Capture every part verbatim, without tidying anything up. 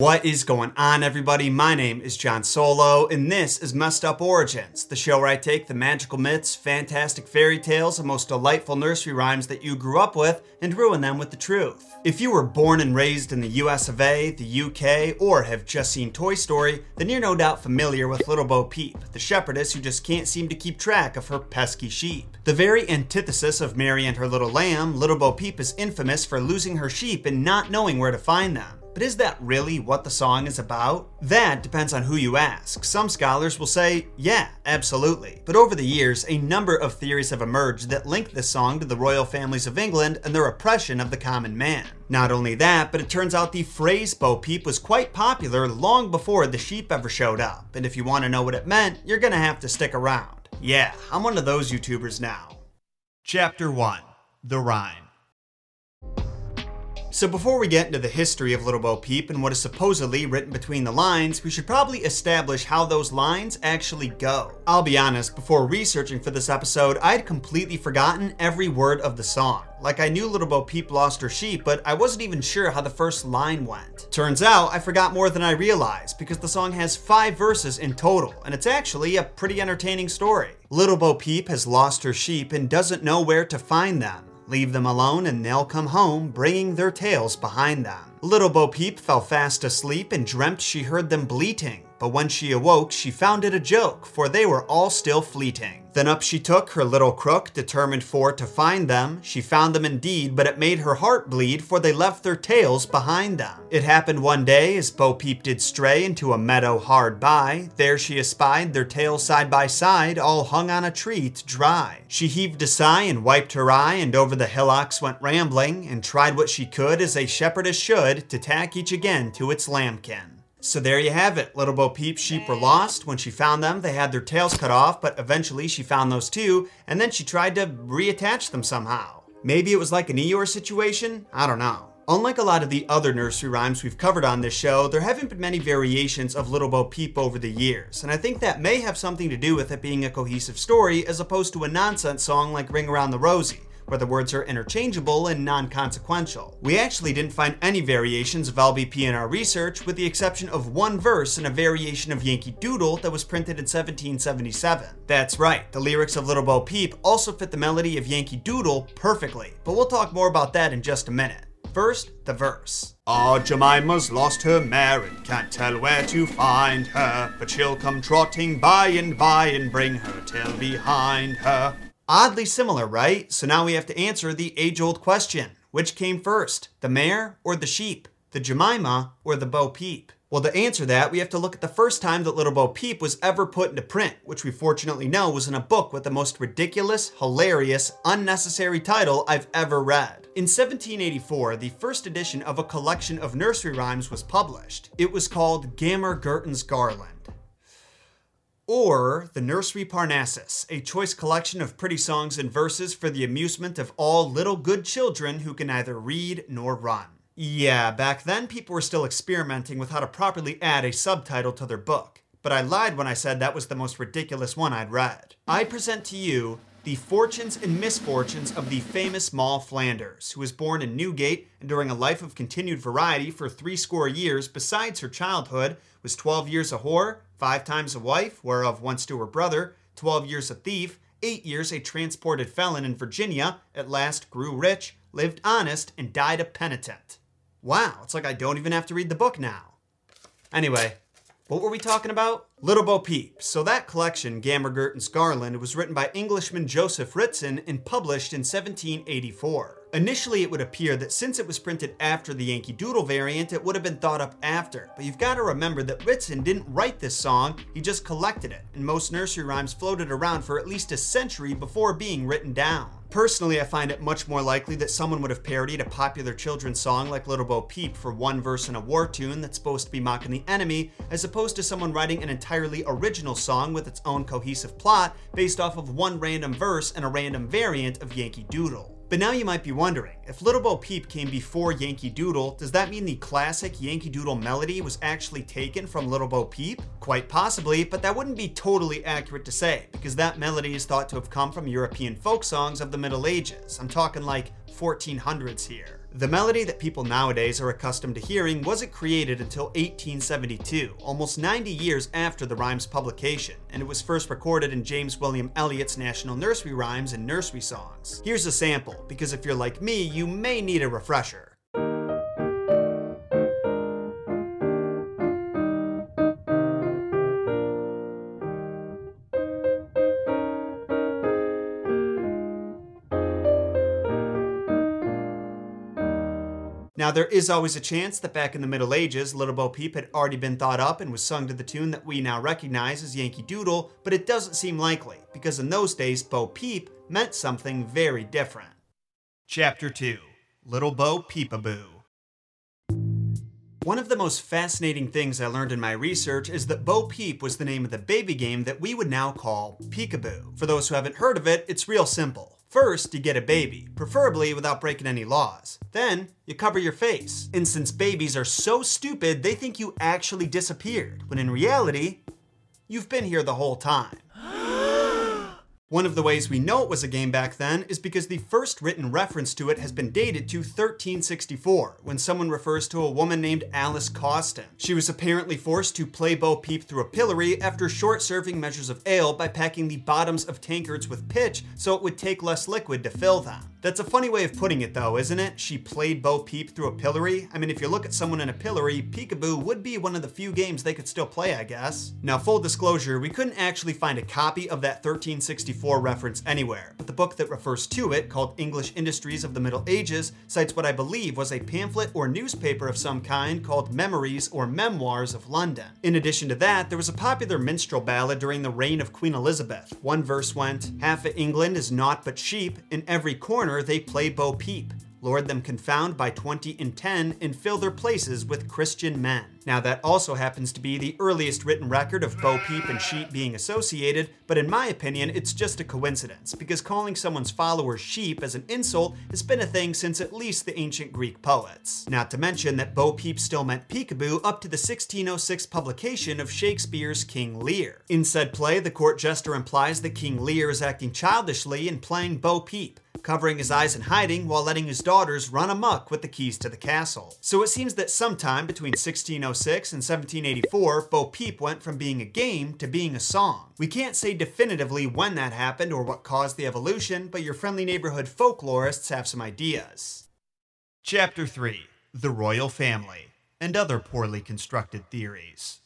What is going on, everybody? My name is John Solo, and this is Messed Up Origins, the show where I take the magical myths, fantastic fairy tales, and most delightful nursery rhymes that you grew up with and ruin them with the truth. If you were born and raised in the U S of A, the U K, or have just seen Toy Story, then you're no doubt familiar with Little Bo Peep, the shepherdess who just can't seem to keep track of her pesky sheep. The very antithesis of Mary and her little lamb, Little Bo Peep is infamous for losing her sheep and not knowing where to find them. But is that really what the song is about? That depends on who you ask. Some scholars will say, yeah, absolutely. But over the years, a number of theories have emerged that link this song to the royal families of England and their oppression of the common man. Not only that, but it turns out the phrase Bo Peep was quite popular long before the sheep ever showed up. And if you want to know what it meant, you're going to have to stick around. Yeah, I'm one of those YouTubers now. Chapter one, The Rhyme. So before we get into the history of Little Bo Peep and what is supposedly written between the lines, we should probably establish how those lines actually go. I'll be honest, before researching for this episode, I'd completely forgotten every word of the song. Like, I knew Little Bo Peep lost her sheep, but I wasn't even sure how the first line went. Turns out I forgot more than I realized, because the song has five verses in total, and it's actually a pretty entertaining story. Little Bo Peep has lost her sheep and doesn't know where to find them. Leave them alone and they'll come home, bringing their tails behind them. Little Bo Peep fell fast asleep and dreamt she heard them bleating, but when she awoke, she found it a joke, for they were all still fleeting. Then up she took her little crook, determined for to find them. She found them indeed, but it made her heart bleed, for they left their tails behind them. It happened one day, as Bo Peep did stray into a meadow hard by. There she espied their tails side by side, all hung on a tree to dry. She heaved a sigh and wiped her eye, and over the hillocks went rambling, and tried what she could, as a shepherdess should, to tack each again to its lambkin. So there you have it. Little Bo Peep's sheep were lost. When she found them, they had their tails cut off, but eventually she found those too, and then she tried to reattach them somehow. Maybe it was like an Eeyore situation? I don't know. Unlike a lot of the other nursery rhymes we've covered on this show, there haven't been many variations of Little Bo Peep over the years, and I think that may have something to do with it being a cohesive story as opposed to a nonsense song like Ring Around the Rosie, where the words are interchangeable and non-consequential. We actually didn't find any variations of L B P in our research, with the exception of one verse in a variation of Yankee Doodle that was printed in seventeen seventy-seven. That's right, the lyrics of Little Bo Peep also fit the melody of Yankee Doodle perfectly, but we'll talk more about that in just a minute. First, the verse. Ah, oh, Jemima's lost her mare and can't tell where to find her, but she'll come trotting by and by and bring her tail behind her. Oddly similar, right? So now we have to answer the age-old question. Which came first, the mare or the sheep? The Jemima or the Bo Peep? Well, to answer that, we have to look at the first time that Little Bo Peep was ever put into print, which we fortunately know was in a book with the most ridiculous, hilarious, unnecessary title I've ever read. In seventeen eighty-four, the first edition of a collection of nursery rhymes was published. It was called Gammer Gurton's Garland, or The Nursery Parnassus, a choice collection of pretty songs and verses for the amusement of all little good children who can neither read nor run. Yeah, back then people were still experimenting with how to properly add a subtitle to their book, but I lied when I said that was the most ridiculous one I'd read. I present to you The Fortunes and Misfortunes of the Famous Moll Flanders, who was born in Newgate and during a life of continued variety for three score years besides her childhood, was twelve years a whore, five times a wife, whereof once to her brother, twelve years a thief, eight years a transported felon in Virginia, at last grew rich, lived honest, and died a penitent. Wow, it's like I don't even have to read the book now. Anyway, what were we talking about? Little Bo Peep. So that collection, Gammer Gurton's Garland, was written by Englishman Joseph Ritson and published in seventeen eighty-four. Initially, it would appear that since it was printed after the Yankee Doodle variant, it would have been thought up after, but you've got to remember that Ritson didn't write this song, he just collected it, and most nursery rhymes floated around for at least a century before being written down. Personally, I find it much more likely that someone would have parodied a popular children's song like Little Bo Peep for one verse in a war tune that's supposed to be mocking the enemy, as opposed to someone writing an entirely original song with its own cohesive plot based off of one random verse and a random variant of Yankee Doodle. But now you might be wondering, if Little Bo Peep came before Yankee Doodle, does that mean the classic Yankee Doodle melody was actually taken from Little Bo Peep? Quite possibly, but that wouldn't be totally accurate to say, because that melody is thought to have come from European folk songs of the Middle Ages. I'm talking like fourteen hundreds here. The melody that people nowadays are accustomed to hearing wasn't created until eighteen seventy-two, almost ninety years after the rhyme's publication, and it was first recorded in James William Eliot's National Nursery Rhymes and Nursery Songs. Here's a sample, because if you're like me, you may need a refresher. Now, there is always a chance that back in the Middle Ages, Little Bo Peep had already been thought up and was sung to the tune that we now recognize as Yankee Doodle, but it doesn't seem likely, because in those days, Bo Peep meant something very different. Chapter two, Little Bo Peepaboo. One of the most fascinating things I learned in my research is that Bo Peep was the name of the baby game that we would now call peekaboo. For those who haven't heard of it, it's real simple. First, you get a baby, preferably without breaking any laws. Then, you cover your face. And since babies are so stupid, they think you actually disappeared, when in reality, you've been here the whole time. One of the ways we know it was a game back then is because the first written reference to it has been dated to thirteen sixty-four, when someone refers to a woman named Alice Causton. She was apparently forced to play Bo Peep through a pillory after short-serving measures of ale by packing the bottoms of tankards with pitch so it would take less liquid to fill them. That's a funny way of putting it though, isn't it? She played Bo Peep through a pillory. I mean, if you look at someone in a pillory, peekaboo would be one of the few games they could still play, I guess. Now, full disclosure, we couldn't actually find a copy of that thirteen sixty-four reference anywhere, but the book that refers to it, called English Industries of the Middle Ages, cites what I believe was a pamphlet or newspaper of some kind called Memories or Memoirs of London. In addition to that, there was a popular minstrel ballad during the reign of Queen Elizabeth. One verse went, "Half of England is naught but sheep, in every corner they play Bo Peep, lord them confound by twenty and ten, and fill their places with Christian men." Now that also happens to be the earliest written record of Bo Peep and sheep being associated, but in my opinion, it's just a coincidence, because calling someone's followers sheep as an insult has been a thing since at least the ancient Greek poets. Not to mention that Bo Peep still meant peekaboo up to the sixteen oh six publication of Shakespeare's King Lear. In said play, the court jester implies that King Lear is acting childishly and playing Bo Peep, covering his eyes and hiding while letting his daughters run amok with the keys to the castle. So it seems that sometime between sixteen oh six and seventeen eighty-four, Bo Peep went from being a game to being a song. We can't say definitively when that happened or what caused the evolution, but your friendly neighborhood folklorists have some ideas. Chapter three, The Royal Family and Other Poorly Constructed Theories.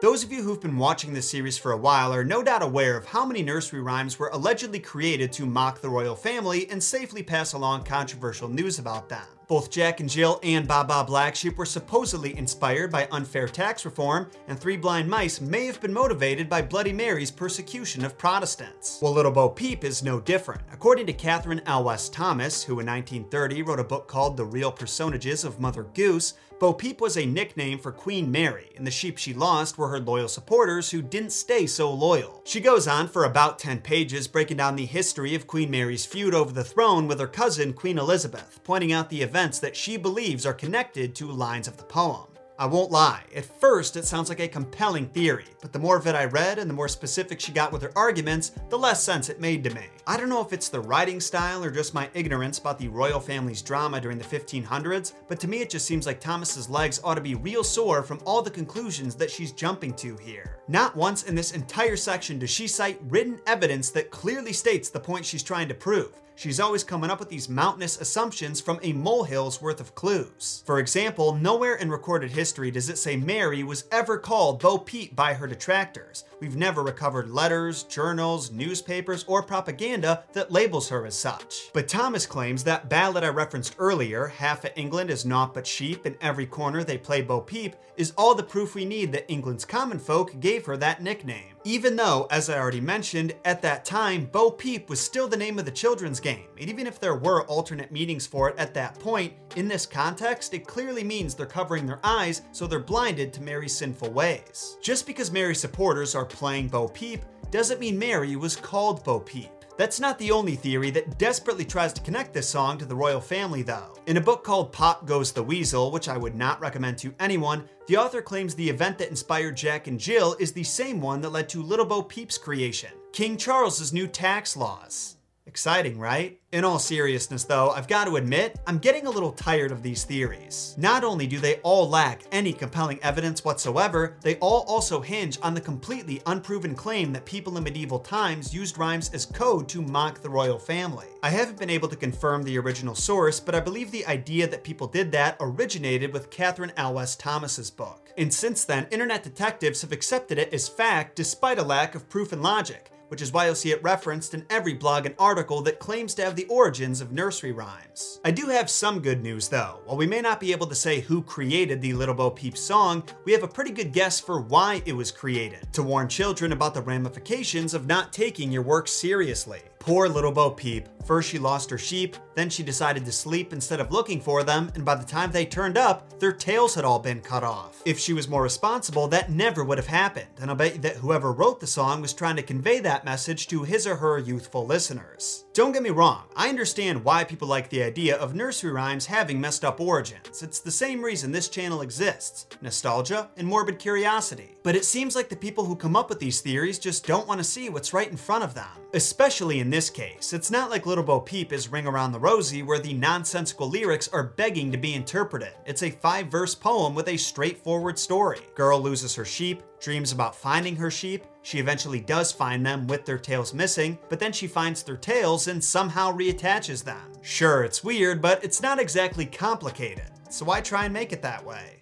Those of you who've been watching this series for a while are no doubt aware of how many nursery rhymes were allegedly created to mock the royal family and safely pass along controversial news about them. Both Jack and Jill and Baba Black Sheep were supposedly inspired by unfair tax reform, and Three Blind Mice may have been motivated by Bloody Mary's persecution of Protestants. Well, Little Bo Peep is no different. According to Catherine L. West Thomas, who in nineteen thirty wrote a book called The Real Personages of Mother Goose, Bo Peep was a nickname for Queen Mary, and the sheep she lost were her loyal supporters who didn't stay so loyal. She goes on for about ten pages breaking down the history of Queen Mary's feud over the throne with her cousin Queen Elizabeth, pointing out the event that she believes are connected to lines of the poem. I won't lie, at first it sounds like a compelling theory, but the more of it I read and the more specific she got with her arguments, the less sense it made to me. I don't know if it's the writing style or just my ignorance about the royal family's drama during the fifteen hundreds, but to me it just seems like Thomas's legs ought to be real sore from all the conclusions that she's jumping to here. Not once in this entire section does she cite written evidence that clearly states the point she's trying to prove. She's always coming up with these mountainous assumptions from a molehill's worth of clues. For example, nowhere in recorded history does it say Mary was ever called Bo Peep by her detractors. We've never recovered letters, journals, newspapers, or propaganda that labels her as such. But Thomas claims that ballad I referenced earlier, "Half of England is naught but sheep, in every corner they play Bo Peep," is all the proof we need that England's common folk gave her that nickname. Even though, as I already mentioned, at that time, Bo Peep was still the name of the children's game, and even if there were alternate meanings for it at that point, in this context, it clearly means they're covering their eyes, so they're blinded to Mary's sinful ways. Just because Mary's supporters are playing Bo Peep doesn't mean Mary was called Bo Peep. That's not the only theory that desperately tries to connect this song to the royal family, though. In a book called Pop Goes the Weasel, which I would not recommend to anyone, the author claims the event that inspired Jack and Jill is the same one that led to Little Bo Peep's creation: King Charles's new tax laws. Exciting, right? In all seriousness though, I've got to admit, I'm getting a little tired of these theories. Not only do they all lack any compelling evidence whatsoever, they all also hinge on the completely unproven claim that people in medieval times used rhymes as code to mock the royal family. I haven't been able to confirm the original source, but I believe the idea that people did that originated with Catherine L. West Thomas's book. And since then, internet detectives have accepted it as fact despite a lack of proof and logic, which is why you'll see it referenced in every blog and article that claims to have the origins of nursery rhymes. I do have some good news though. While we may not be able to say who created the Little Bo Peep song, we have a pretty good guess for why it was created, to warn children about the ramifications of not taking your work seriously. Poor Little Bo Peep. First she lost her sheep, then she decided to sleep instead of looking for them, and by the time they turned up, their tails had all been cut off. If she was more responsible, that never would have happened, and I'll bet you that whoever wrote the song was trying to convey that message to his or her youthful listeners. Don't get me wrong, I understand why people like the idea of nursery rhymes having messed up origins. It's the same reason this channel exists, nostalgia and morbid curiosity. But it seems like the people who come up with these theories just don't want to see what's right in front of them, especially in In this case. It's not like Little Bo Peep is Ring Around the Rosie where the nonsensical lyrics are begging to be interpreted. It's a five-verse poem with a straightforward story. Girl loses her sheep, dreams about finding her sheep. She eventually does find them with their tails missing, but then she finds their tails and somehow reattaches them. Sure, it's weird, but it's not exactly complicated, so why try and make it that way?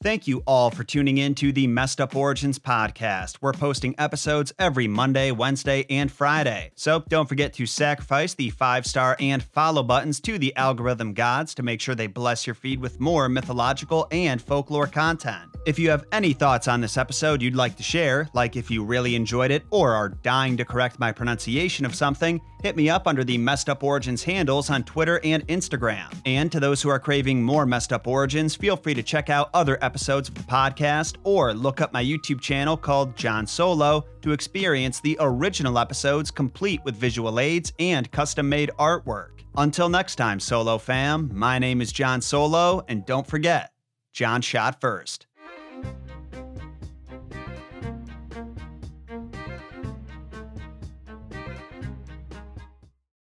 Thank you all for tuning in to the Messed Up Origins podcast. We're posting episodes every Monday, Wednesday, and Friday. So don't forget to sacrifice the five-star and follow buttons to the algorithm gods to make sure they bless your feed with more mythological and folklore content. If you have any thoughts on this episode you'd like to share, like if you really enjoyed it or are dying to correct my pronunciation of something, hit me up under the Messed Up Origins handles on Twitter and Instagram. And to those who are craving more Messed Up Origins, feel free to check out other episodes episodes of the podcast or look up my YouTube channel called John Solo to experience the original episodes complete with visual aids and custom-made artwork. Until next time, Solo fam, my name is John Solo, and don't forget, John shot first.